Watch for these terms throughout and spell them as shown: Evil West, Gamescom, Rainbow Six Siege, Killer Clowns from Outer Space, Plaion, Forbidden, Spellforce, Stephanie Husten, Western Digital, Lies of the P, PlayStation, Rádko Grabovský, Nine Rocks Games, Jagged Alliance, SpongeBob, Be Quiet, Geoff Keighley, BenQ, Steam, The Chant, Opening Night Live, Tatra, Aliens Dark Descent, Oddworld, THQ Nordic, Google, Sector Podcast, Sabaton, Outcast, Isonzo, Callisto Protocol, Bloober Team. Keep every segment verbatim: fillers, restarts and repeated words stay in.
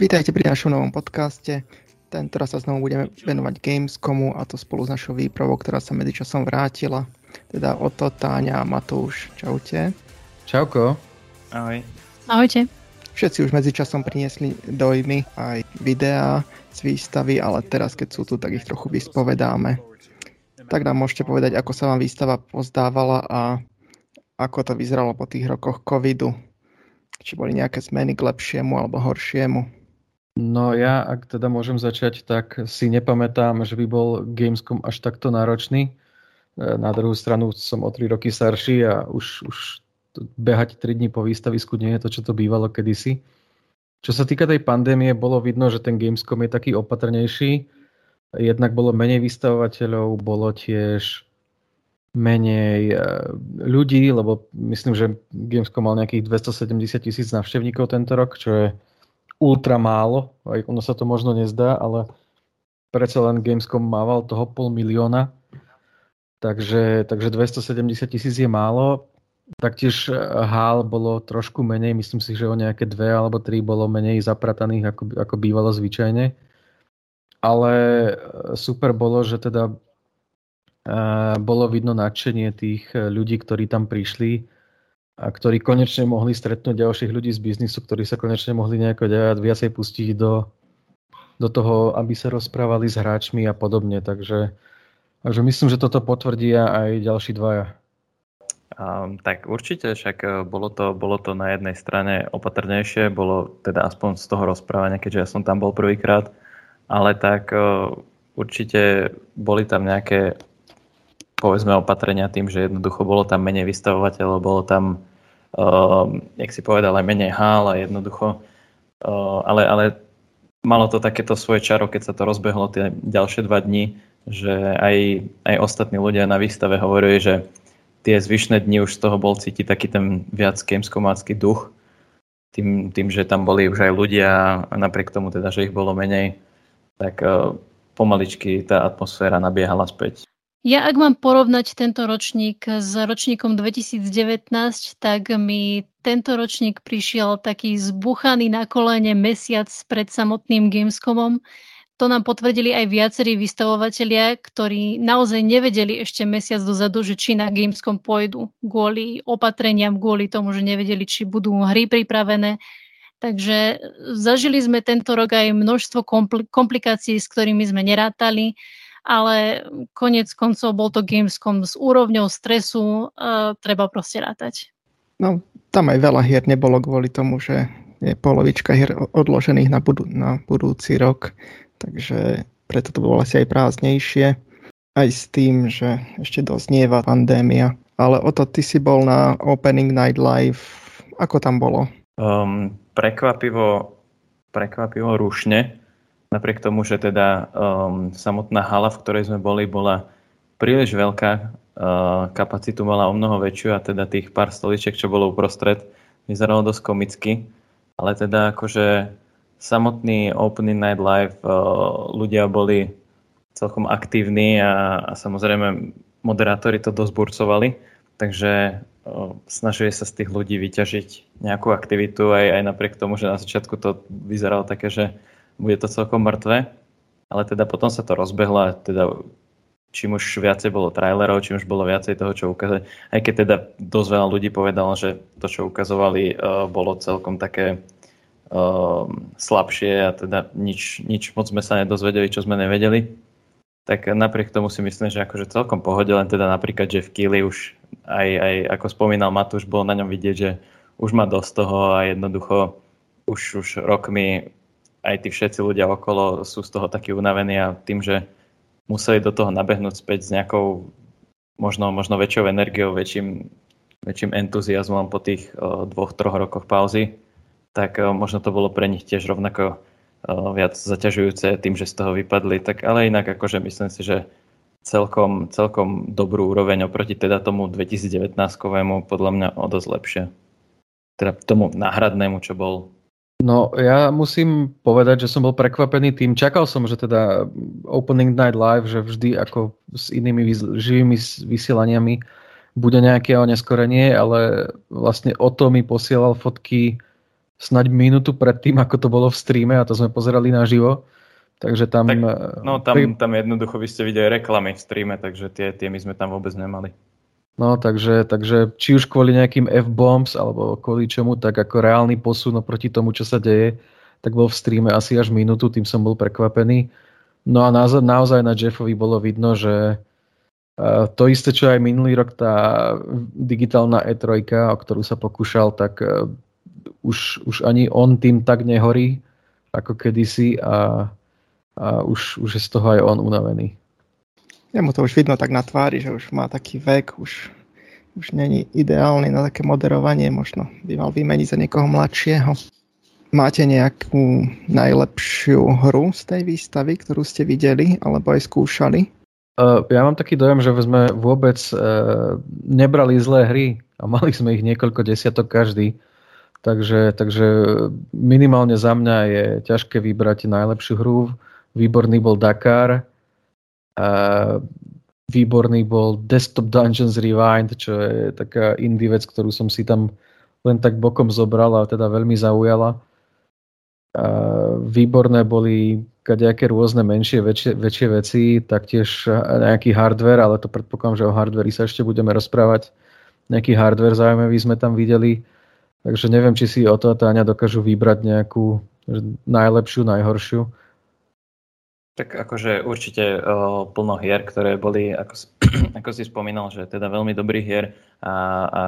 Vítajte pri našom novom podcaste. Tentoraz sa znovu budeme venovať Gamescomu, a to spolu s našou výpravou, ktorá sa medzičasom vrátila. Teda Oto, Táňa a Matúš. Čaute. Čauko. Ahoj. Ahojte. Všetci už medzičasom priniesli dojmy aj videá z výstavy, ale teraz keď sú tu, tak ich trochu vyspovedáme. Tak nám môžete povedať, ako sa vám výstava pozdávala a ako to vyzeralo po tých rokoch covidu. Či boli nejaké zmeny k lepšiemu alebo horšiemu. No ja, ak teda môžem začať, tak si nepamätám, že by bol Gamescom až takto náročný. Na druhú stranu som o tri roky starší a už, už behať tri dni po výstavisku nie je to, čo to bývalo kedysi. Čo sa týka tej pandémie, bolo vidno, že ten Gamescom je taký opatrnejší. Jednak bolo menej vystavovateľov, bolo tiež menej ľudí, lebo myslím, že Gamescom mal nejakých dvestosedemdesiat tisíc návštevníkov tento rok, čo je ultra málo, aj ono sa to možno nezdá, ale predsa len Gamescom mával toho pol milióna, takže, takže dvestosedemdesiat tisíc je málo. Taktiež hál bolo trošku menej, myslím si, že o nejaké dve alebo tri bolo menej zaprataných, ako, ako bývalo zvyčajne. Ale super bolo, že teda uh, bolo vidno nadšenie tých ľudí, ktorí tam prišli, a ktorí konečne mohli stretnúť ďalších ľudí z biznisu, ktorí sa konečne mohli nejako ďalej viacej pustiť do, do toho, aby sa rozprávali s hráčmi a podobne. Takže, takže myslím, že toto potvrdia aj ďalší dvaja. Um, tak určite, však bolo to, bolo to na jednej strane opatrnejšie, bolo teda aspoň z toho rozprávania, keďže ja som tam bol prvýkrát, ale tak uh, určite boli tam nejaké, povedzme, opatrenia tým, že jednoducho bolo tam menej vystavovateľov, bolo tam Uh, jak si povedal, aj menej hál a jednoducho, uh, ale, ale malo to takéto svoje čaro, keď sa to rozbehlo tie ďalšie dva dni, že aj, aj ostatní ľudia na výstave hovorili, že tie zvyšné dni už z toho bol cítiť taký ten viac gamescomácky duch, tým, tým, že tam boli už aj ľudia a napriek tomu teda, že ich bolo menej, tak uh, pomaličky tá atmosféra nabiehala späť. Ja ak mám porovnať tento ročník s ročníkom dvetisíc devätnásť, tak mi tento ročník prišiel taký zbuchaný na kolene mesiac pred samotným Gamescomom. To nám potvrdili aj viacerí vystavovatelia, ktorí naozaj nevedeli ešte mesiac dozadu, že či na Gamescom pôjdu kvôli opatreniam, kvôli tomu, že nevedeli, či budú hry pripravené. Takže zažili sme tento rok aj množstvo kompl- komplikácií, s ktorými sme nerátali. Ale koniec koncov bol to Gamescom s úrovňou stresu, e, treba proste rátať. No, tam aj veľa hier nebolo kvôli tomu, že je polovička hier odložených na, budú, na budúci rok, takže preto to bolo asi aj prázdnejšie, aj s tým, že ešte doznieva pandémia. Ale Oto, ty si bol na Opening Night Live, ako tam bolo? Um, prekvapivo, prekvapivo rušne. Napriek tomu, že teda um, samotná hala, v ktorej sme boli, bola príliš veľká, uh, kapacitu mala o mnoho väčšiu a teda tých pár stoličiek, čo bolo uprostred, vyzeralo dosť komicky. Ale teda akože samotný Opening Night Live, uh, ľudia boli celkom aktívni a, a samozrejme moderátori to dosť burcovali, takže uh, snažili sa z tých ľudí vyťažiť nejakú aktivitu aj, aj napriek tomu, že na začiatku to vyzeralo také, že bude to celkom mŕtve, ale teda potom sa to rozbehlo, teda čím už viacej bolo trailerov, čím už bolo viacej toho, čo ukázať. Aj keď teda dosť veľa ľudí povedalo, že to, čo ukazovali, uh, bolo celkom také uh, slabšie a teda nič, nič moc sme sa nedozvedeli, čo sme nevedeli. Tak napriek tomu si myslím, že akože celkom pohode, len teda napríklad Geoff Keighley už aj, aj ako spomínal Matúš, bolo na ňom vidieť, že už má dosť toho a jednoducho už, už rokmi aj tí všetci ľudia okolo sú z toho takí unavení a tým, že museli do toho nabehnúť späť s nejakou možno, možno väčšou energiou, väčším, väčším entuziasmom po tých uh, dvoch, troch rokoch pauzy, tak uh, možno to bolo pre nich tiež rovnako uh, viac zaťažujúce tým, že z toho vypadli. Tak, ale inak akože myslím si, že celkom, celkom dobrú úroveň oproti teda tomu dvetisíc devätnásť-kovému podľa mňa o dosť lepšie. Teda tomu náhradnému, čo bol. No, ja musím povedať, že som bol prekvapený tým. Čakal som, že teda Opening Night Live, že vždy ako s inými živými vysielaniami bude nejaké oneskorenie, ale vlastne Oto mi posielal fotky snáď minútu pred tým, ako to bolo v streame, a to sme pozerali naživo. Takže tam... Tak, no tam, tam jednoducho vy ste videli reklamy v streame, takže tie, tie my sme tam vôbec nemali. No takže, takže či už kvôli nejakým F-bombs alebo kvôli čomu, tak ako reálny posun oproti tomu, čo sa deje, tak bol v streame asi až minútu, tým som bol prekvapený. No a naozaj, naozaj na Geoffovi bolo vidno, že to isté, čo aj minulý rok tá digitálna E tri, o ktorú sa pokúšal, tak už, už ani on tým tak nehorí ako kedysi a, a už, už je z toho aj on unavený. Je mu to už vidno tak na tvári, že už má taký vek, už, už není ideálny na také moderovanie, možno by mal vymeniť za niekoho mladšieho. Máte nejakú najlepšiu hru z tej výstavy, ktorú ste videli alebo aj skúšali? Ja mám taký dojem, že sme vôbec nebrali zlé hry a mali sme ich niekoľko desiatok každý. Takže, takže minimálne za mňa je ťažké vybrať najlepšiu hru. Výborný bol Dakar. Výborný bol Desktop Dungeons Rewind, čo je taká indie vec, ktorú som si tam len tak bokom zobral a teda veľmi zaujala. Výborné boli kadejaké rôzne menšie, väčšie, väčšie veci, taktiež nejaký hardware, ale to predpokladám, že o hardware sa ešte budeme rozprávať. Nejaký hardware zaujímavý sme tam videli, takže neviem, či si Oto a Táňa dokážu vybrať nejakú najlepšiu, najhoršiu. Tak akože určite uh, plno hier, ktoré boli, ako, ako si spomínal, že teda veľmi dobrých hier a, a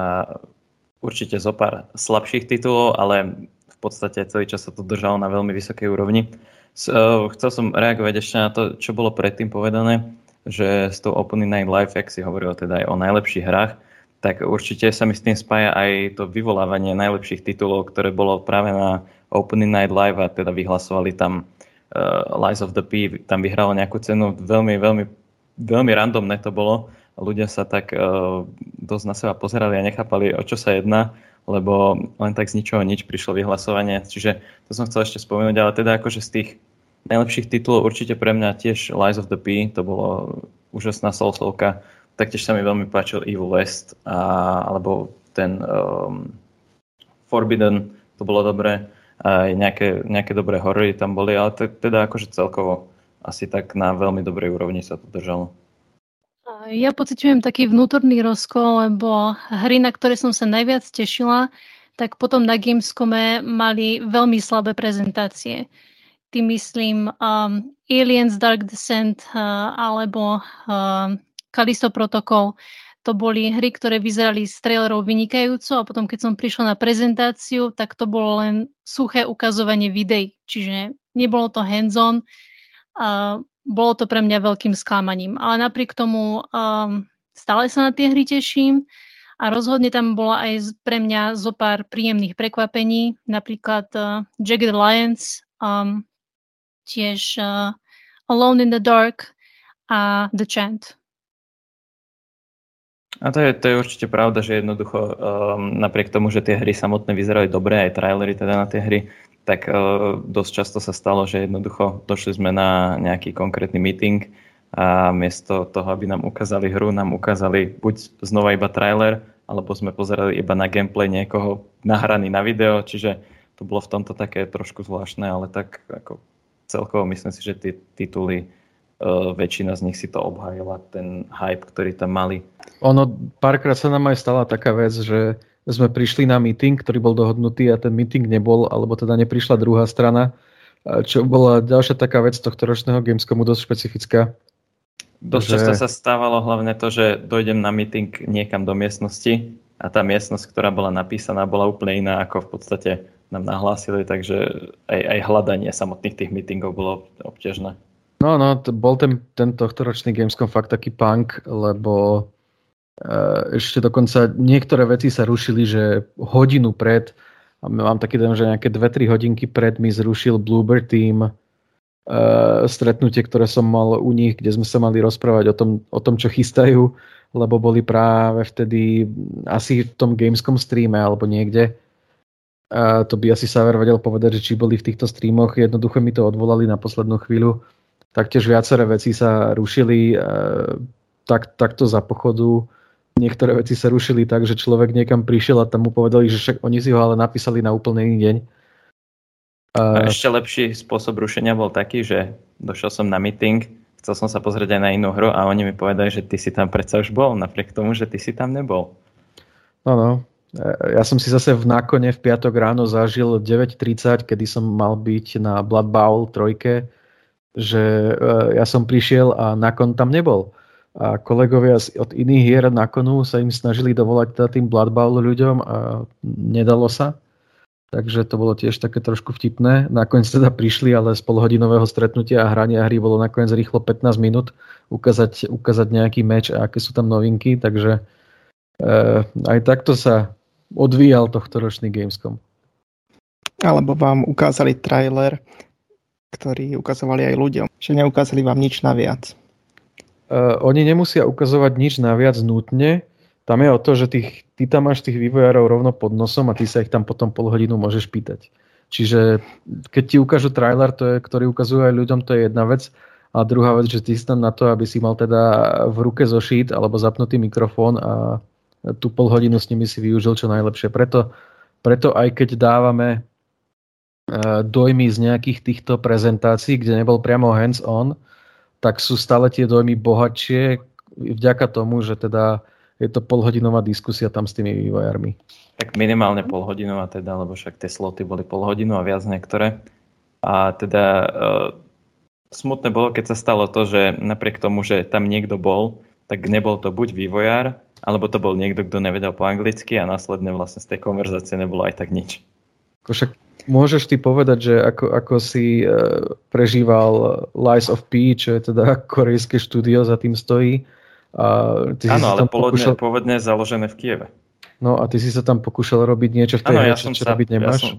určite zo pár slabších titulov, ale v podstate celý čas sa to držalo na veľmi vysokej úrovni. So, chcel som reagovať ešte na to, čo bolo predtým povedané, že s tou Opening Night Live, ak si hovorilo teda aj o najlepších hrách, tak určite sa mi s tým spája aj to vyvolávanie najlepších titulov, ktoré bolo práve na Opening Night Live a teda vyhlasovali tam uh, Lies of the P, tam vyhralo nejakú cenu, veľmi, veľmi, veľmi randomné to bolo. Ľudia sa tak uh, dosť na seba pozerali a nechápali, o čo sa jedná, lebo len tak z ničoho nič prišlo vyhlasovanie. Čiže to som chcel ešte spomenúť, ale teda akože z tých najlepších titulov určite pre mňa tiež Lies of the P, to bolo úžasná soulslovka. Taktiež sa mi veľmi páčil Evil West, a, alebo ten um, Forbidden, to bolo dobré. Aj nejaké, nejaké dobré horory tam boli, ale t- teda akože celkovo asi tak na veľmi dobrej úrovni sa to držalo. Ja pociťujem taký vnútorný rozkol, lebo hry, na ktoré som sa najviac tešila, tak potom na Gamescome mali veľmi slabé prezentácie. Tým myslím um, Aliens Dark Descent uh, alebo uh, Callisto Protocol. To boli hry, ktoré vyzerali z trailerov vynikajúco a potom, keď som prišla na prezentáciu, tak to bolo len suché ukazovanie videí. Čiže nebolo to hands-on. Uh, Bolo to pre mňa veľkým sklamaním. Ale napriek tomu um, stále sa na tie hry teším a rozhodne tam bola aj pre mňa zo pár príjemných prekvapení. Napríklad uh, Jagged Alliance, um, tiež uh, Alone in the Dark a The Chant. A to je, to je určite pravda, že jednoducho um, napriek tomu, že tie hry samotné vyzerali dobre, aj trailery teda na tie hry, tak uh, dosť často sa stalo, že jednoducho došli sme na nejaký konkrétny meeting a miesto toho, aby nám ukázali hru, nám ukázali buď znova iba trailer, alebo sme pozerali iba na gameplay niekoho nahraný na video, čiže to bolo v tomto také trošku zvláštne, ale tak ako celkovo myslím si, že tie tituly, uh, väčšina z nich si to obhájila, ten hype, ktorý tam mali. Ono, párkrát sa nám aj stala taká vec, že sme prišli na meeting, ktorý bol dohodnutý a ten meeting nebol, alebo teda neprišla druhá strana, čo bola ďalšia taká vec tohto ročného Gamescomu dosť špecifická. Dosť často sa stávalo hlavne to, že dojdem na meeting niekam do miestnosti a tá miestnosť, ktorá bola napísaná, bola úplne iná, ako v podstate nám nahlásili, takže aj, aj hľadanie samotných tých meetingov bolo obťažné. No, no, to bol ten, ten tohtoročný Gamescom fakt taký punk, lebo ešte dokonca niektoré veci sa rušili, že hodinu pred, a mám taký dojem, že nejaké dve tri hodinky pred mi zrušil Bloober Team e, stretnutie, ktoré som mal u nich, kde sme sa mali rozprávať o tom, o tom, čo chystajú, lebo boli práve vtedy asi v tom Gamescom streame alebo niekde. E, to by asi Saver vedel povedať, že či boli v týchto streamoch, jednoducho mi to odvolali na poslednú chvíľu. Taktiež viaceré veci sa rušili e, tak, takto za pochodu. Niektoré veci sa rušili tak, že človek niekam prišiel a tam mu povedali, že však oni si ho ale napísali na úplne iný deň. A ešte lepší spôsob rušenia bol taký, že došiel som na meeting, chcel som sa pozrieť aj na inú hru a oni mi povedali, že ty si tam predsa už bol, napriek tomu, že ty si tam nebol. No, no. Ja som si zase v nákone v piatok ráno zažil deväť tridsať, kedy som mal byť na Blood Bowl tri, že ja som prišiel a nákon tam nebol. A kolegovia od iných hier nákonu sa im snažili dovolať teda tým Blood Bowl ľuďom a nedalo sa. Takže to bolo tiež také trošku vtipné. Nakoniec teda prišli, ale z polhodinového stretnutia a hrania hry bolo nakoniec rýchlo pätnásť minút ukázať, ukázať nejaký meč a aké sú tam novinky. Takže e, aj takto sa odvíjal tohtoročný Gamescom. Alebo vám ukázali trailer, ktorý ukazovali aj ľuďom. Že neukázali vám nič naviac. E, oni nemusia ukazovať nič naviac nutne. Tam je o to, že tých, ty tam máš tých vývojárov rovno pod nosom a ty sa ich tam potom pol hodinu môžeš pýtať. Čiže keď ti ukážu trailer, to je, ktorý ukazujú aj ľuďom, to je jedna vec. A druhá vec, že ty si tam na to, aby si mal teda v ruke zošít alebo zapnutý mikrofón a tú pol hodinu s nimi si využil čo najlepšie. Preto, preto aj keď dávame dojmy z nejakých týchto prezentácií, kde nebol priamo hands-on, tak sú stále tie dojmy bohatšie vďaka tomu, že teda je to polhodinová diskusia tam s tými vývojármi. Tak minimálne polhodinová teda, lebo však tie sloty boli polhodinu a viac niektoré. A teda e, smutné bolo, keď sa stalo to, že napriek tomu, že tam niekto bol, tak nebol to buď vývojár, alebo to bol niekto, kto nevedel po anglicky a následne vlastne z tej konverzácie nebolo aj tak nič. Však môžeš ty povedať, že ako, ako si e, prežíval Lies of P, čo je teda korejské štúdio, za tým stojí. Áno, ale pôvodne pokúšal... založené v Kieve. No a ty si sa tam pokúšal robiť niečo v tej ano, ja reči, čo sa, robiť nemáš? Ja som,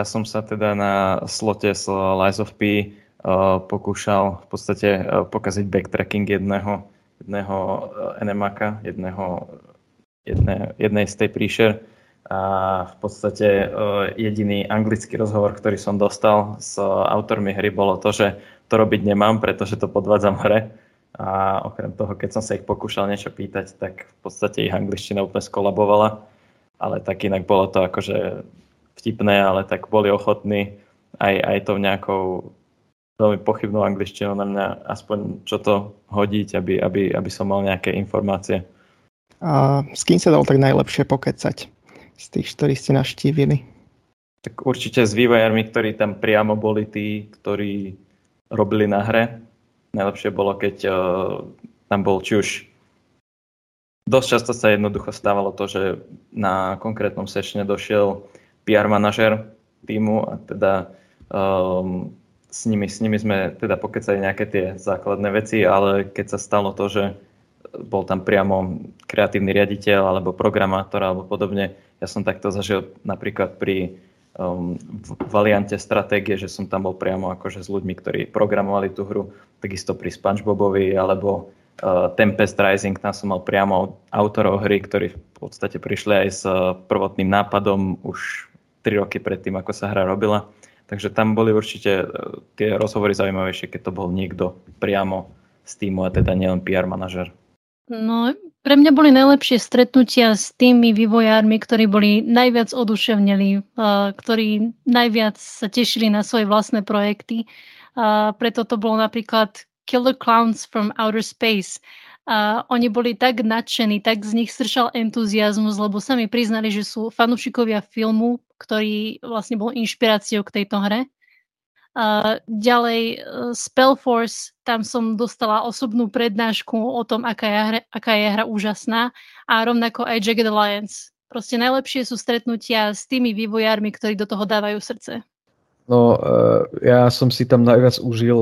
ja som sa teda na slote z Lies of P uh, pokúšal v podstate uh, pokaziť backtracking jedného, jedného uh, enemáka, jedného, jedne, jednej z tej príšer a v podstate uh, jediný anglický rozhovor, ktorý som dostal s autormi hry, bolo to, že to robiť nemám, pretože to podvádzam hre. A okrem toho, keď som sa ich pokúšal niečo pýtať, tak v podstate ich angličtina úplne skolabovala. Ale tak inak bolo to akože vtipné, ale tak boli ochotní aj, aj tou nejakou veľmi pochybnou angličtinou na mňa aspoň čo to hodiť, aby, aby, aby som mal nejaké informácie. A s kým sa dal tak najlepšie pokecať z tých, ktorí ste navštívili? Tak určite s vývojármi, ktorí tam priamo boli tí, ktorí robili na hre. Najlepšie bolo, keď uh, tam bol či už... Dosť často sa jednoducho stávalo to, že na konkrétnom sešne došiel pé er manažer týmu a teda um, s, nimi, s nimi sme teda pokecali nejaké tie základné veci, ale keď sa stalo to, že bol tam priamo kreatívny riaditeľ alebo programátor alebo podobne, ja som takto zažil napríklad pri Um, v variante stratégie, že som tam bol priamo akože s ľuďmi, ktorí programovali tú hru, takisto pri SpongeBobovi alebo uh, Tempest Rising, tam som mal priamo autorov hry, ktorí v podstate prišli aj s uh, prvotným nápadom už tri roky predtým, ako sa hra robila. Takže tam boli určite uh, tie rozhovory zaujímavejšie, keď to bol niekto priamo z týmu a teda nielen pé er manažer. No, pre mňa boli najlepšie stretnutia s tými vývojármi, ktorí boli najviac oduševneli, ktorí najviac sa tešili na svoje vlastné projekty. Preto to bolo napríklad Killer Clowns from Outer Space. Oni boli tak nadšení, tak z nich stršal entuziasmus, lebo sami priznali, že sú fanúšikovia filmu, ktorý vlastne bol inšpiráciou k tejto hre. Uh, ďalej uh, Spellforce, tam som dostala osobnú prednášku o tom, aká je, hra, aká je hra úžasná a rovnako aj Jagged Alliance. Proste najlepšie sú stretnutia s tými vývojármi, ktorí do toho dávajú srdce. No, uh, ja som si tam najviac užil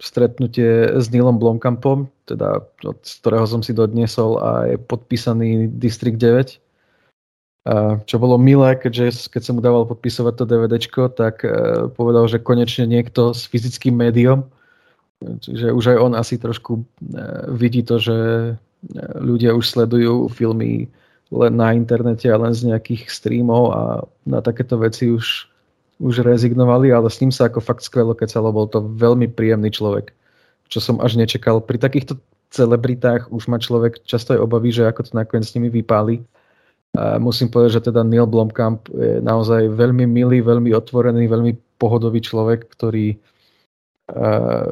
stretnutie s Neilom Blomkampom, teda od ktorého som si dodnesol a je podpísaný District deväť. Čo bolo milé, keďže keď som mu dával podpisovať to DVDčko, tak uh, povedal, že konečne niekto s fyzickým médiom, čiže už aj on asi trošku uh, vidí to, že ľudia už sledujú filmy len na internete a len z nejakých streamov a na takéto veci už, už rezignovali, ale s ním sa ako fakt skvelo kecalo, bol to veľmi príjemný človek, čo som až nečakal. Pri takýchto celebritách už má človek často aj obavy, že ako to nakoniec s nimi vypáli. Musím povedať, že teda Neil Blomkamp je naozaj veľmi milý, veľmi otvorený, veľmi pohodový človek, ktorý uh,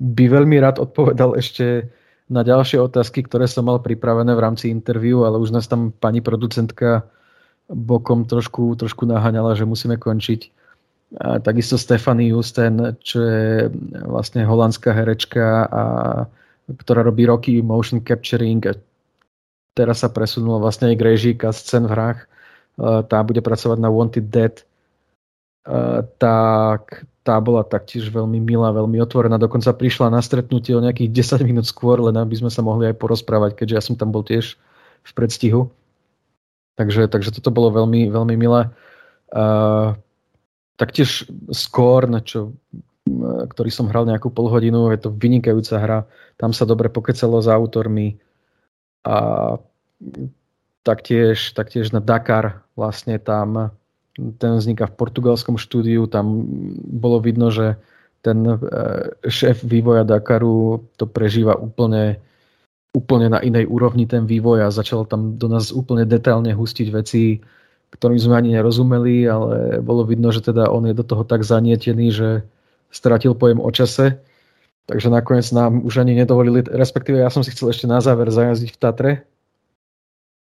by veľmi rád odpovedal ešte na ďalšie otázky, ktoré som mal pripravené v rámci interviu, ale už nás tam pani producentka bokom trošku, trošku naháňala, že musíme končiť. A takisto Stephanie Husten, čo je vlastne holandská herečka, a, ktorá robí roky motion capturing a teraz sa presunula vlastne aj k réžii cutscén v hrách. A tá bude pracovať na Wanted Dead. A tak tá bola taktiež veľmi milá, veľmi otvorená. Dokonca prišla na stretnutie o nejakých desať minút skôr, len aby sme sa mohli aj porozprávať, keďže ja som tam bol tiež v predstihu. Takže, takže toto bolo veľmi, veľmi milé. Uh, taktiež Scorn, čo, ktorý som hral nejakú polhodinu, je to vynikajúca hra. Tam sa dobre pokecalo s autormi. A taktiež, taktiež na Dakar vlastne tam... Ten vzniká v portugalskom štúdiu, tam bolo vidno, že ten šéf vývoja Dakaru to prežíva úplne, úplne na inej úrovni ten vývoj a začal tam do nás úplne detailne hustiť veci, ktorým sme ani nerozumeli, ale bolo vidno, že teda on je do toho tak zanietený, že stratil pojem o čase. Takže nakoniec nám už ani nedovolili, respektíve ja som si chcel ešte na záver zajazdiť v Tatre,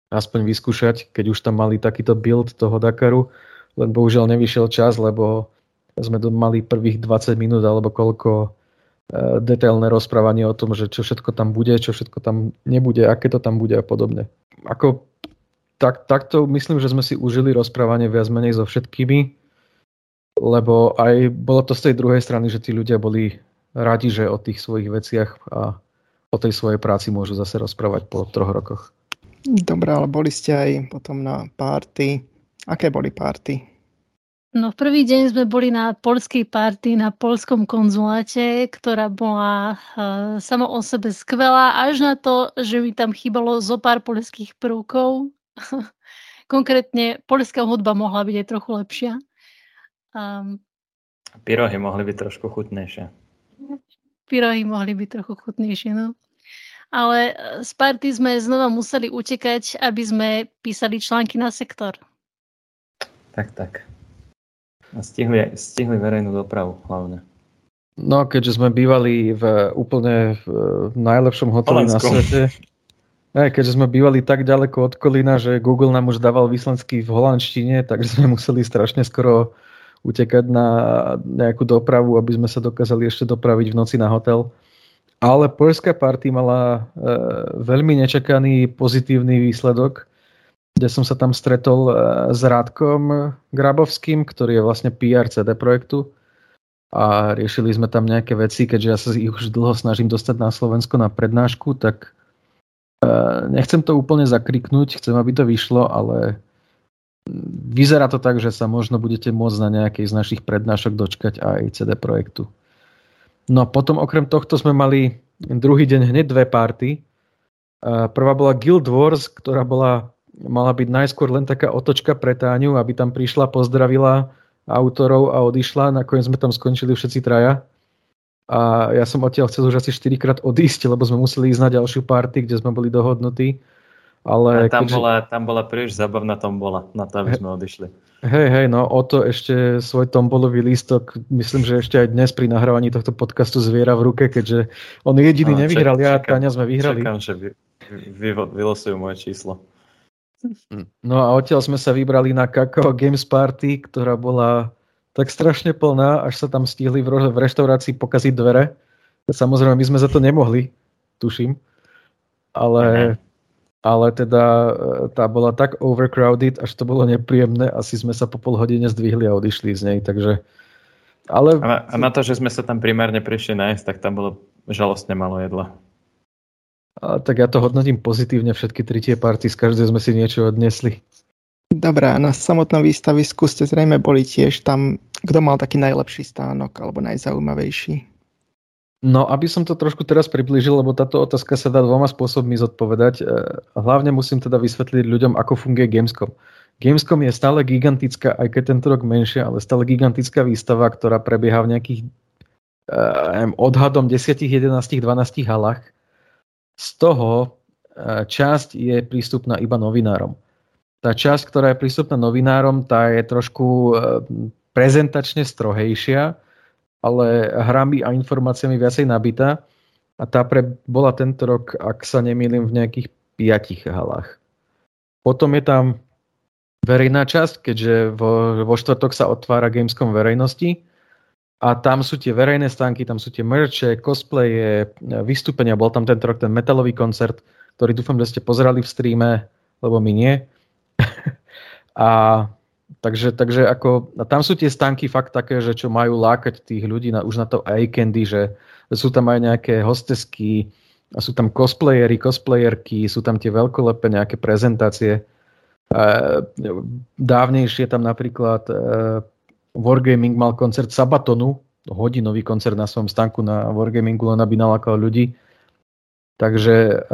aspoň vyskúšať, keď už tam mali takýto build toho Dakaru. Len bohužiaľ nevyšiel čas, lebo sme mali prvých dvadsať minút alebo koľko e, detailné rozprávanie o tom, že čo všetko tam bude, čo všetko tam nebude, aké to tam bude a podobne. Ako, tak, takto myslím, že sme si užili rozprávanie viac menej so všetkými, lebo aj bolo to z tej druhej strany, že tí ľudia boli radi, že o tých svojich veciach a o tej svojej práci môžu zase rozprávať po troch rokoch. Dobre, ale boli ste aj potom na párty. Aké boli párty? No, prvý deň sme boli na poľskej párty na poľskom konzuláte, ktorá bola uh, sama o sebe skvelá, až na to, že mi tam chýbalo zo pár poľských prvkov. Konkrétne poľská hudba mohla byť aj trochu lepšia. Um, Pyrohy mohli byť trošku chutnejšie. Pyrohy mohli byť trochu chutnejšie, no. Ale z párty sme znova museli utekať, aby sme písali články na sektor. Tak, tak. A stihli, stihli verejnú dopravu hlavne. No, keďže sme bývali v úplne v najlepšom hoteli Holandsko. Na svete. Aj, keďže sme bývali tak ďaleko od Kolína, že Google nám už dával výsledky v holandštine, takže sme museli strašne skoro utekať na nejakú dopravu, aby sme sa dokázali ešte dopraviť v noci na hotel. Ale poľská party mala e, veľmi nečakaný pozitívny výsledok, kde som sa tam stretol s Rádkom Grabovským, ktorý je vlastne pé er cé dé projektu a riešili sme tam nejaké veci, keďže ja sa ich už dlho snažím dostať na Slovensko na prednášku, tak nechcem to úplne zakriknúť, chcem, aby to vyšlo, ale vyzerá to tak, že sa možno budete môcť na nejakej z našich prednášok dočkať aj cé dé projektu. No potom okrem tohto sme mali druhý deň hneď dve party. Prvá bola Guild Wars, ktorá bola mala byť najskôr len taká otočka pre Táňu, aby tam prišla, pozdravila autorov a odišla. Nakoniec sme tam skončili všetci traja. A ja som odtiaľ chcel už asi štyrikrát odísť, lebo sme museli ísť na ďalšiu party, kde sme boli dohodnutí. Ale tam, keďže... bola, tam bola príliš zábavná tombola, na to, aby sme odišli. Hej, hej, no o to ešte svoj tombolový lístok, myslím, že ešte aj dnes pri nahrávaní tohto podcastu zviera v ruke, keďže on jediný no, nevyhral, ček, ja a Táňa sme vyhrali. Čakám, že vy, vy, vy, vylosujú moje číslo. No a odtiaľ sme sa vybrali na Kakao Games Party, ktorá bola tak strašne plná, až sa tam stihli v reštaurácii pokaziť dvere. Samozrejme, my sme za to nemohli, tuším. Ale, ale teda tá bola tak overcrowded, až to bolo nepríjemné. Asi sme sa po pol hodine zdvihli a odišli z nej. Takže... Ale... A na to, že sme sa tam primárne prišli nájsť, tak tam bolo žalostne malo jedla. A tak ja to hodnotím pozitívne, všetky tri tie party, z každej sme si niečo odnesli. Dobre, na samotnom výstavisku ste zrejme boli tiež tam, kto mal taký najlepší stánok alebo najzaujímavejší? No, aby som to trošku teraz priblížil, lebo táto otázka sa dá dvoma spôsobmi zodpovedať. Hlavne musím teda vysvetliť ľuďom, ako funguje Gamescom. Gamescom je stále gigantická, aj keď tento rok menšia, ale stále gigantická výstava, ktorá prebieha v nejakých eh, odhadom desať, jedenásť, dvanásť halách. Z toho časť je prístupná iba novinárom. tá časť, ktorá je prístupná novinárom, tá je trošku prezentačne strohejšia, ale hrami a informáciami viacej nabitá. A tá pre bola tento rok, ak sa nemýlim, v nejakých piatich halách. Potom je tam verejná časť, keďže vo, vo štvrtok sa otvára Gamescom verejnosti a tam sú tie verejné stánky, tam sú tie merče, cosplaye, vystúpenia. Bol tam tento rok ten metalový koncert, ktorý dúfam, že ste pozerali v streame, lebo my nie. a takže, takže ako, a tam sú tie stánky fakt také, že čo majú lákať tých ľudí na, už na to eye candy, že sú tam aj nejaké hostesky, a sú tam cosplayery, cosplayerky, sú tam tie veľkolepé nejaké prezentácie. Dávnejšie tam napríklad Wargaming mal koncert Sabatonu, hodinový koncert na svojom stanku na Wargamingu, len aby nalákal ľudí. Takže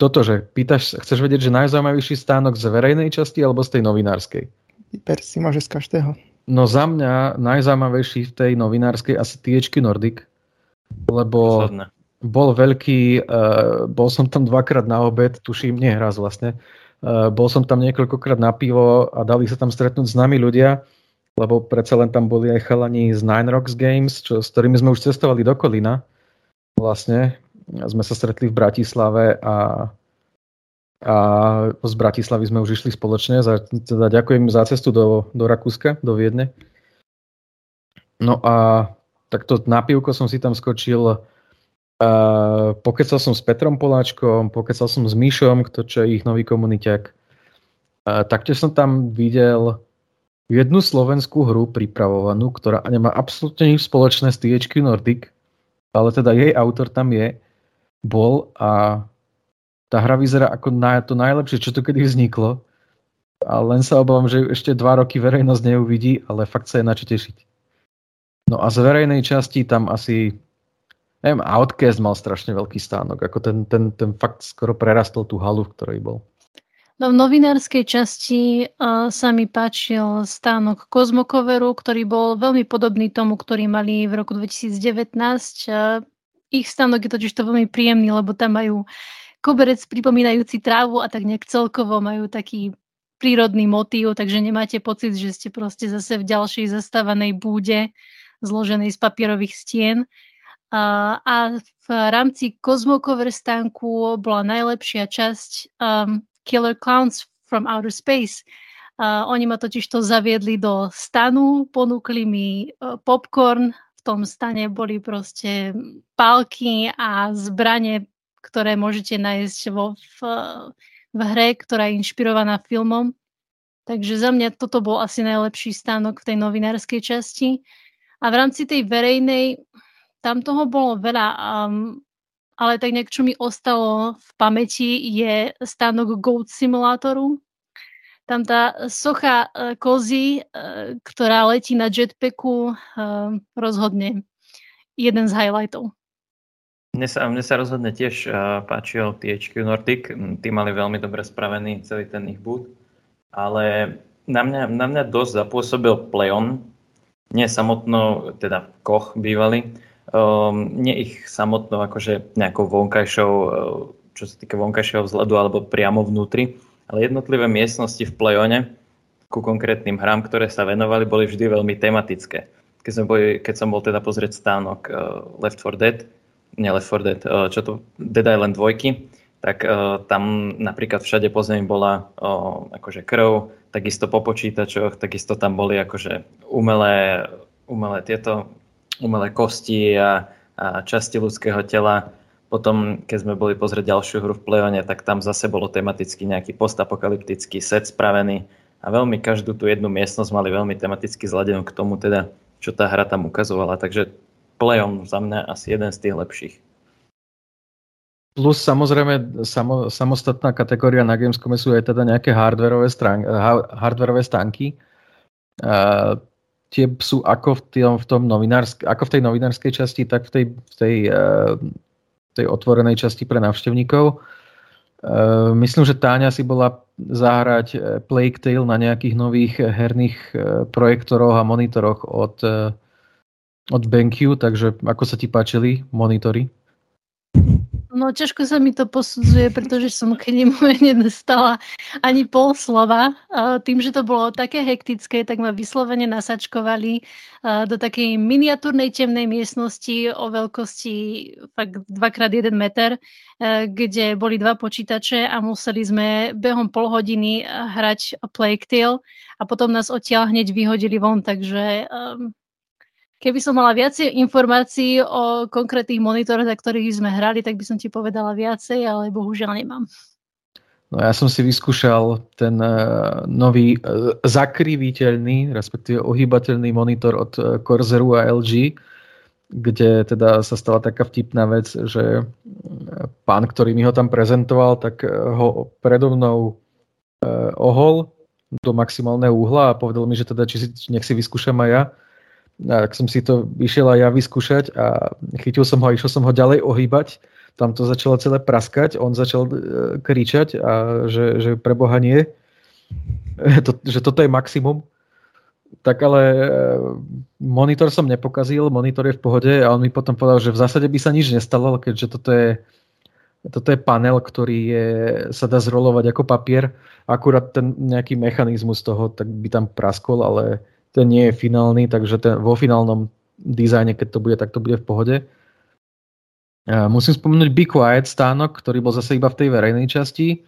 toto, že pýtaš, chceš vedieť, že najzaujímavejší stánok z verejnej časti alebo z tej novinárskej? Vyber si môže z každého. No za mňa najzaujímavejší v tej novinárskej asi té há kvé Nordic, lebo posledné. Bol veľký, uh, bol som tam dvakrát na obed, tuším, nie raz vlastne, uh, bol som tam niekoľkokrát na pivo a dali sa tam stretnúť s nami ľudia, lebo predsa len tam boli aj chalani z Nine Rocks Games, čo, s ktorými sme už cestovali do Kolína vlastne. Sme sa stretli v Bratislave a, a z Bratislavy sme už išli spoločne. Za, teda ďakujem za cestu do, do Rakúska, do Viedne. No a takto na pivko som si tam skočil. Uh, pokecal som s Petrom Poláčkom, pokecal som s Míšom, kto čo je ich nový komuniťák. Uh, taktiež som tam videl jednu slovenskú hru pripravovanú, ktorá nemá absolútne nič spoločné s té há kvé Nordic, ale teda jej autor tam je. Bol a tá hra vyzerá ako na to najlepšie, čo tu kedy vzniklo. A len sa obávam, že ešte dva roky verejnosť neuvidí, ale fakt sa je na čo tešiť. No a z verejnej časti tam asi, neviem, Outcast mal strašne veľký stánok. Ako ten, ten, ten fakt skoro prerastol tú halu, v ktorej bol. No v novinárskej časti uh, sa mi páčil stánok Cosmocoveru, ktorý bol veľmi podobný tomu, ktorý mali v roku dvetisíc devätnásť. Uh, Ich stánok je totiž to veľmi príjemný, lebo tam majú koberec pripomínajúci trávu a tak nejak celkovo majú taký prírodný motív, takže nemáte pocit, že ste proste zase v ďalšej zastávanej búde zloženej z papierových stien. A, a v rámci Cosmocover stánku bola najlepšia časť um, Killer Clowns from Outer Space. A oni ma totiž to zaviedli do stanu, ponúkli mi uh, popcorn. V tom stane boli proste pálky a zbrane, ktoré môžete nájsť vo, v, v hre, ktorá je inšpirovaná filmom. Takže za mňa toto bol asi najlepší stánok v tej novinárskej časti. A v rámci tej verejnej, tam toho bolo veľa, um, ale tak nejak, čo mi ostalo v pamäti, je stánok Goat Simulatoru. Tam tá socha e, kozy, e, ktorá letí na jetpacku, e, rozhodne jeden z highlightov. Mne sa, mne sa rozhodne tiež uh, páčil té há kvé Nordic. Tí mali veľmi dobre spravený celý ten ich boot. Ale na mňa, na mňa dosť zapôsobil Plaion. Nie samotnou, teda Koch bývalý. Um, nie ich samotnou akože nejakou vonkajšou, čo sa týka vonkajšieho vzhľadu, alebo priamo vnútri. Ale jednotlivé miestnosti v Plaione ku konkrétnym hrám, ktoré sa venovali, boli vždy veľmi tematické. Keď som, boli, keď som bol teda pozrieť stánok uh, Left four Dead, nie Left four Dead, uh, čo to, Dead Island dvojky, tak uh, tam napríklad všade po zemi bola uh, akože krv, takisto po počítačoch, takisto tam boli akože umelé, umelé tieto, umelé kosti a, a časti ľudského tela. Potom, keď sme boli pozrieť ďalšiu hru v Plaione, tak tam zase bolo tematicky nejaký postapokalyptický set spravený a veľmi každú tú jednu miestnosť mali veľmi tematicky zladenú k tomu, teda, čo tá hra tam ukazovala. Takže Plaion za mňa asi jeden z tých lepších. Plus samozrejme samo, samostatná kategória na Gamescome sú aj teda nejaké hardwareové stránky, hardwareové stánky. Uh, Tie sú ako v, tým, v tom novinársk- ako v tej novinárskej časti, tak v tej, v tej uh, tej otvorenej časti pre návštevníkov. Uh, myslím, že Táňa si bola zahrať Plague Tale na nejakých nových herných projektoroch a monitoroch od, od BenQ, takže ako sa ti páčili monitory? No ťažko sa mi to posudzuje, pretože som k nemu nedostala ani pol slova. Tým, že to bolo také hektické, tak ma vyslovene nasačkovali do takej miniatúrnej temnej miestnosti o veľkosti fakt dva krát jeden meter, kde boli dva počítače a museli sme behom pol hodiny hrať Plague Tale a potom nás odtiaľ hneď vyhodili von, takže... Keby som mala viacej informácií o konkrétnych monitoroch, na ktorých sme hrali, tak by som ti povedala viacej, ale bohužiaľ nemám. No ja som si vyskúšal ten uh, nový uh, zakriviteľný, respektíve ohýbateľný monitor od uh, Corsaru a el gé, kde teda sa stala taká vtipná vec, že pán, ktorý mi ho tam prezentoval, tak ho predo mnou uh, ohol do maximálneho uhla a povedal mi, že teda či si, nech si vyskúšam aj ja. Tak som si to išiel aj ja vyskúšať a chytil som ho a išiel som ho ďalej ohýbať. Tam to začalo celé praskať, on začal e, kričať, a že, že pre Boha nie, e, to, že toto je maximum. Tak ale e, monitor som nepokazil, monitor je v pohode a on mi potom povedal, že v zásade by sa nič nestalo, keďže toto je, toto je panel, ktorý je, sa dá zrolovať ako papier. Akurát ten nejaký mechanizmus toho tak by tam praskol, ale... Ten nie je finálny, takže ten, vo finálnom dizajne, keď to bude, tak to bude v pohode. Ja musím spomenúť Be Quiet stánok, ktorý bol zase iba v tej verejnej časti.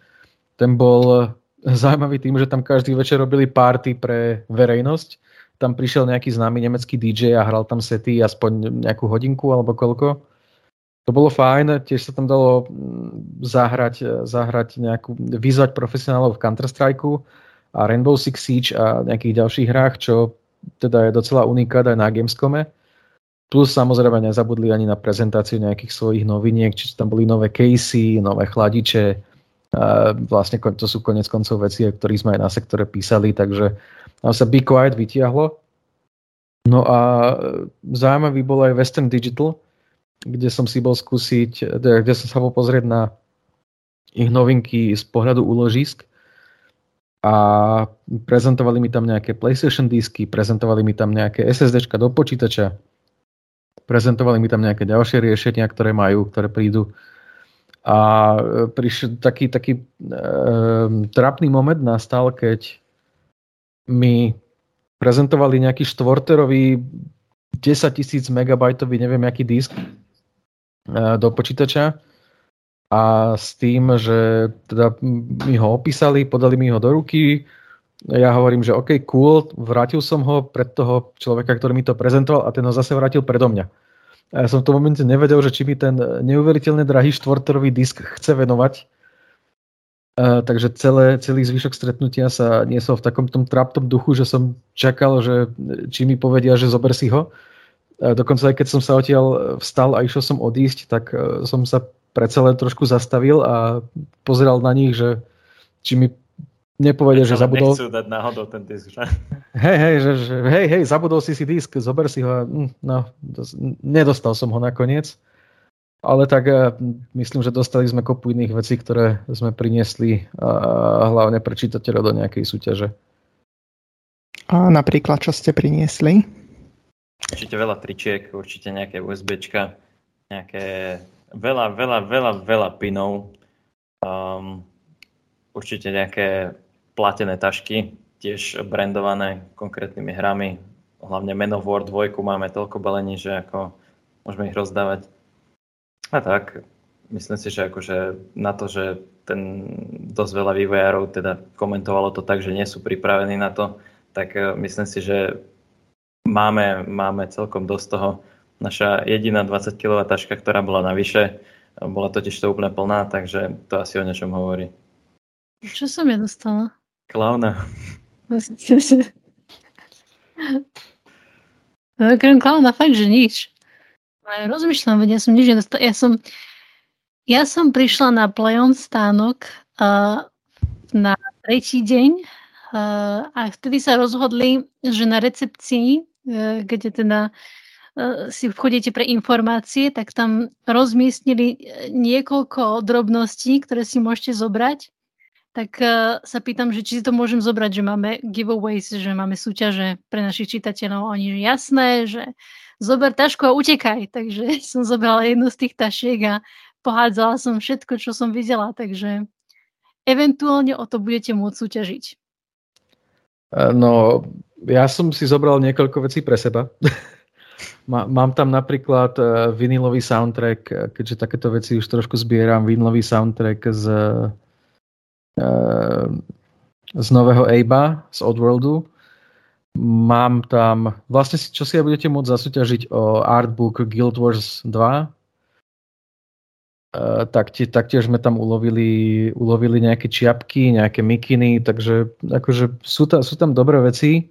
Ten bol zaujímavý tým, že tam každý večer robili party pre verejnosť. Tam prišiel nejaký známy nemecký dí džej a hral tam sety aspoň nejakú hodinku alebo koľko. To bolo fajn, tiež sa tam dalo zahrať, zahrať nejakú, vyzvať profesionálov v Counter-Strike'u a Rainbow Six Siege a nejakých ďalších hrách, čo teda je docela unikát aj na Gamescome. Plus samozrejme nezabudli ani na prezentáciu nejakých svojich noviniek, čiže tam boli nové casey, nové chladiče. A vlastne to sú konec koncov veci, o ktorých sme aj na sektore písali, takže tam sa Be Quiet vytiahlo. No a zaujímavý bol aj Western Digital, kde som si bol skúsiť, kde som sa bol pozrieť na ich novinky z pohľadu úložisk. A prezentovali mi tam nejaké PlayStation disky, prezentovali mi tam nejaké es es déčka do počítača, prezentovali mi tam nejaké ďalšie riešenia, ktoré majú, ktoré prídu. A prišiel taký, taký e, trápny moment nastal, keď mi prezentovali nejaký štvorterový desaťtisíc megabajtový, neviem aký disk e, do počítača. A s tým, že teda mi ho opísali, podali mi ho do ruky, ja hovorím, že OK, cool, vrátil som ho pred toho človeka, ktorý mi to prezentoval a ten ho zase vrátil predo mňa. A ja som v tom momente nevedel, že či mi ten neuveriteľne drahý štvorterový disk chce venovať. A takže celé, celý zvyšok stretnutia sa niesol v takom tom tráptom duchu, že som čakal, že či mi povedia, že zober si ho. A dokonca aj keď som sa odtiaľ vstal a išiel som odísť, tak som sa predsa len trošku zastavil a pozeral na nich, že či mi nepovedia, že zabudol... Nechcú dať náhodou ten disk, že? Hej, hej, že, že, hej, hej, zabudol si si disk, zober si ho. No, dos, nedostal som ho nakoniec. Ale tak myslím, že dostali sme kopu iných vecí, ktoré sme priniesli a hlavne pre čitateľov do nejakej súťaže. A napríklad, čo ste priniesli? Určite veľa tričiek, určite nejaké USBčka, nejaké... Veľa, veľa, veľa, veľa pinov. Um, určite nejaké platené tašky, tiež brandované konkrétnymi hrami. Hlavne Man of War dva máme toľko balení, že ako môžeme ich rozdávať. A tak, myslím si, že akože na to, že ten dosť veľa vývojárov teda komentovalo to tak, že nie sú pripravení na to, tak myslím si, že máme, máme celkom dosť toho. Naša jediná dvadsaťkilová taška, ktorá bola navyše, bola totiž to úplne plná, takže to asi o niečom hovorí. Čo som ja dostala? Klauna. Krem klauna, fakt, že nič. Rozmýšľam, veď ja som nič nedostala. Ja som, ja som prišla na Plaion stánok uh, na tretí deň uh, a vtedy sa rozhodli, že na recepcii, uh, kde teda si chodíte pre informácie, tak tam rozmiestnili niekoľko drobností, ktoré si môžete zobrať. Tak uh, sa pýtam, že či si to môžem zobrať, že máme giveaways, že máme súťaže pre našich čitateľov. Oni, že jasné, že zober tašku a utekaj. Takže som zobrala jednu z tých tašiek a pohádzala som všetko, čo som videla, takže eventuálne o to budete môcť súťažiť. No, ja som si zobral niekoľko vecí pre seba. Mám tam napríklad vinylový soundtrack, keďže takéto veci už trošku zbieram, vinylový soundtrack z, z nového Aba, z Oddworldu. Mám tam, vlastne čo si aj budete môcť zasúťažiť o artbook Guild Wars dva. Taktiež tak sme tam ulovili, ulovili nejaké čiapky, nejaké mikiny, takže akože sú, ta, sú tam dobré veci.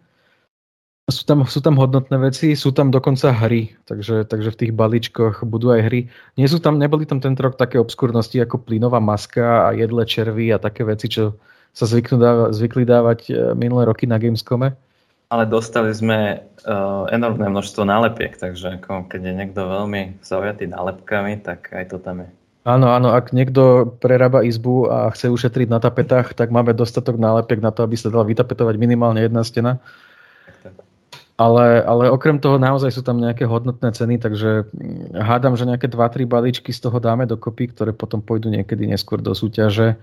Sú tam, sú tam hodnotné veci, sú tam dokonca hry, takže, takže v tých balíčkoch budú aj hry. Nie sú tam, neboli tam tento rok také obskurnosti ako plynová maska a jedle červy a také veci, čo sa zvyknú dáva, zvykli dávať minulé roky na Gamescome. Ale dostali sme uh, enormné množstvo nálepiek, takže ako keď je niekto veľmi zaujatý nálepkami, tak aj to tam je. Áno, áno, ak niekto prerába izbu a chce ušetriť na tapetách, tak máme dostatok nálepiek na to, aby sa dala vytapetovať minimálne jedna stena. Ale, ale okrem toho naozaj sú tam nejaké hodnotné ceny, takže hádam, že nejaké dva tri balíčky z toho dáme dokopy, ktoré potom pôjdu niekedy neskôr do súťaže.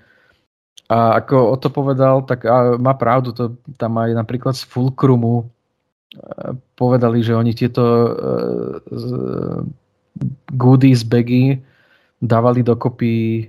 A ako o to povedal, tak má pravdu, to tam aj napríklad z Fulcrumu povedali, že oni tieto goodies bagy dávali dokopy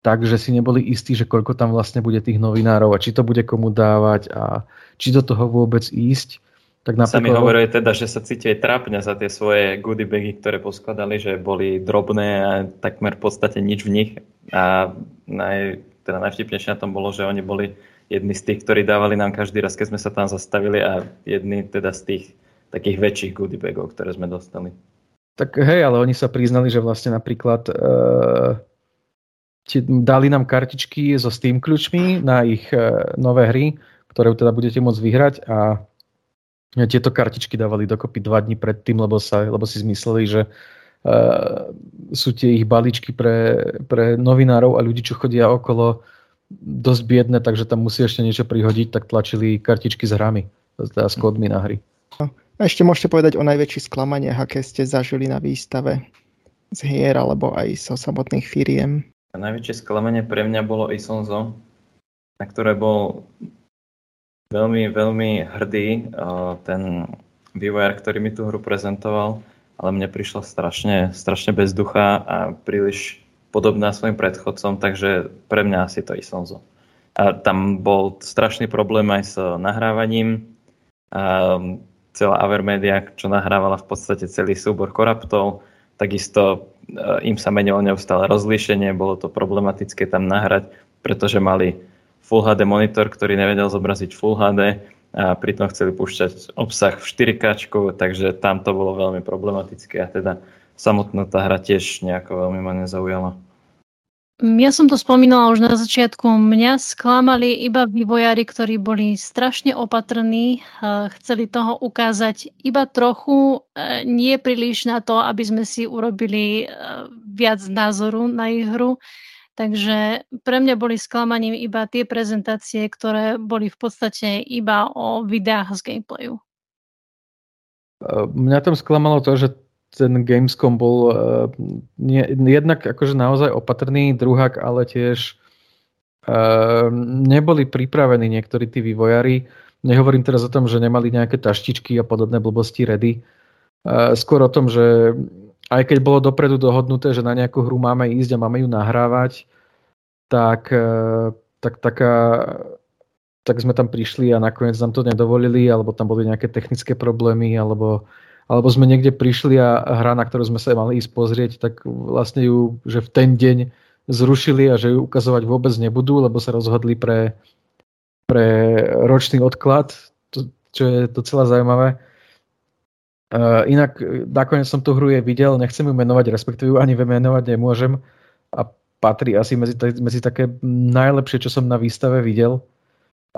tak, že si neboli istí, že koľko tam vlastne bude tých novinárov a či to bude komu dávať a či do toho vôbec ísť. Tak napríklad... Sami hovorili teda, že sa cítia trápne za tie svoje goodie bagy, ktoré poskladali, že boli drobné a takmer v podstate nič v nich. A naj, teda najvtipnejšie na tom bolo, že oni boli jedni z tých, ktorí dávali nám každý raz, keď sme sa tam zastavili, a jedni teda z tých takých väčších goodie bagov, ktoré sme dostali. Tak hej, ale oni sa priznali, že vlastne napríklad uh, dali nám kartičky so Steam kľúčmi na ich uh, nové hry, ktoré teda budete môcť vyhrať, a tieto kartičky dávali dokopy dva dní predtým, lebo, sa, lebo si zmysleli, že uh, sú tie ich balíčky pre, pre novinárov a ľudí, čo chodia okolo, dosť biedne, takže tam musí ešte niečo prihodiť, tak tlačili kartičky s hrami, teda s kódmi na hry. A ešte môžete povedať o najväčších sklamaniach, aké ste zažili na výstave z hier alebo aj zo samotných firiem. A najväčšie sklamanie pre mňa bolo Isonzo, na ktoré bol... Veľmi, veľmi hrdý ten vývojár, ktorý mi tú hru prezentoval, ale mne prišla strašne, strašne bez ducha a príliš podobná svojim predchodcom, takže pre mňa asi to Isonzo. A tam bol strašný problém aj s nahrávaním. A celá Avermedia, čo nahrávala v podstate celý súbor koraptov, takisto im sa menilo neustále rozlíšenie, bolo to problematické tam nahrať, pretože mali Full há dé monitor, ktorý nevedel zobraziť Full há dé, a pritom chceli púšťať obsah v štyri ká, takže tam to bolo veľmi problematické a teda samotná tá hra tiež nejako veľmi ma nezaujala. Ja som to spomínala už na začiatku, mňa sklamali iba vývojári, ktorí boli strašne opatrní, chceli toho ukázať iba trochu, nie príliš na to, aby sme si urobili viac názoru na ich hru. Takže pre mňa boli sklamaním iba tie prezentácie, ktoré boli v podstate iba o videách z gameplayu. Mňa tam sklamalo to, že ten Gamescom bol uh, nie, jednak akože naozaj opatrný, druhák, ale tiež uh, neboli pripravení niektorí tí vývojári. Nehovorím teraz o tom, že nemali nejaké taštičky a podobné blbosti ready. Uh, skôr o tom, že aj keď bolo dopredu dohodnuté, že na nejakú hru máme ísť a máme ju nahrávať, tak, tak, taká, tak sme tam prišli a nakoniec nám to nedovolili, alebo tam boli nejaké technické problémy, alebo, alebo sme niekde prišli a hra, na ktorú sme sa mali ísť pozrieť, tak vlastne ju, že v ten deň zrušili a že ju ukazovať vôbec nebudú, lebo sa rozhodli pre, pre ročný odklad, čo je docela zaujímavé. Uh, inak nakoniec som tú hru je videl, nechcem ju menovať, respektíve ju ani vymenovať nemôžem a patrí asi medzi, medzi také najlepšie, čo som na výstave videl,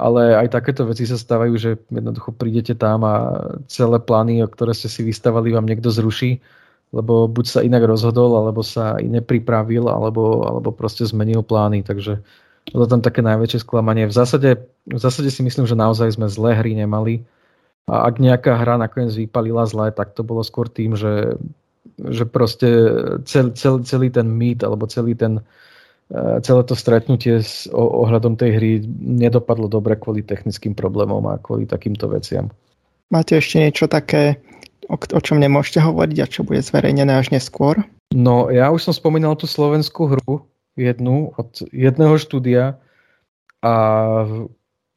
ale aj takéto veci sa stávajú, že jednoducho prídete tam a celé plány, o ktoré ste si vystavali, vám niekto zruší, lebo buď sa inak rozhodol, alebo sa nepripravil, alebo, alebo proste zmenil plány, takže bolo tam také najväčšie sklamanie. V zásade, v zásade si myslím, že naozaj sme zlé hry nemali. A ak nejaká hra nakoniec vypalila zle, tak to bolo skôr tým, že že proste cel, cel, celý ten mýt alebo celý ten celé to stretnutie s o, ohľadom tej hry nedopadlo dobre kvôli technickým problémom a kvôli takýmto veciam. Máte ešte niečo také, o, o čom nemôžete hovoriť a čo bude zverejnené až neskôr? No, ja už som spomínal tú slovenskú hru, jednu od jedného štúdia a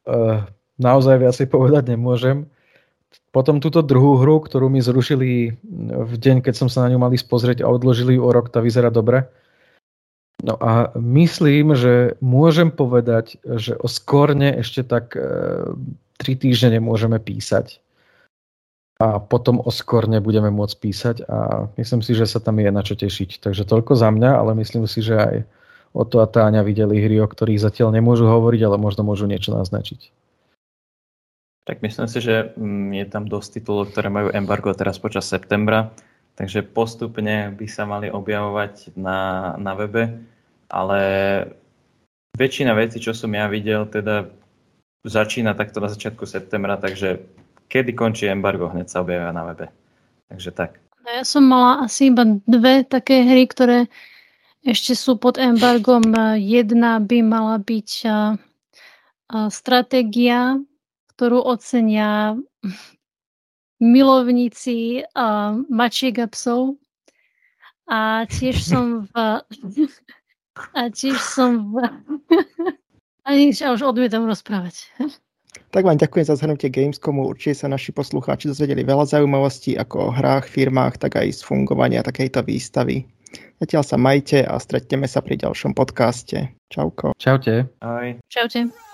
e, naozaj viacej povedať nemôžem. Potom túto druhú hru, ktorú mi zrušili v deň, keď som sa na ňu mali spozrieť a odložili o rok, tá vyzerá dobre. No a myslím, že môžem povedať, že o Skorne ešte tak tri e, týždne nemôžeme písať. A potom o Skorne budeme môcť písať a myslím si, že sa tam je na čo tešiť. Takže toľko za mňa, ale myslím si, že aj Oto a Táňa videli hry, o ktorých zatiaľ nemôžu hovoriť, ale možno môžu niečo naznačiť. Tak myslím si, že je tam dosť titulov, ktoré majú embargo teraz počas septembra. Takže postupne by sa mali objavovať na, na webe, ale väčšina vecí, čo som ja videl, teda začína takto na začiatku septembra, takže kedy končí embargo, hneď sa objavia na webe. Takže tak. Ja som mala asi iba dve také hry, ktoré ešte sú pod embargom. Jedna by mala byť a, a stratégia, ktorú ocenia milovníci uh, mačiek a psov. A tiež som v... a tiež som v... a nič, ja už odmietam rozprávať. Tak vám ďakujem za zhrnutie Gamescomu. Určite sa naši poslucháči dozvedeli veľa zaujímavostí ako o hrách, firmách, tak aj z fungovania takejto výstavy. Zatiaľ sa majte a stretneme sa pri ďalšom podcaste. Čauko. Čaute. Aj. Čaute.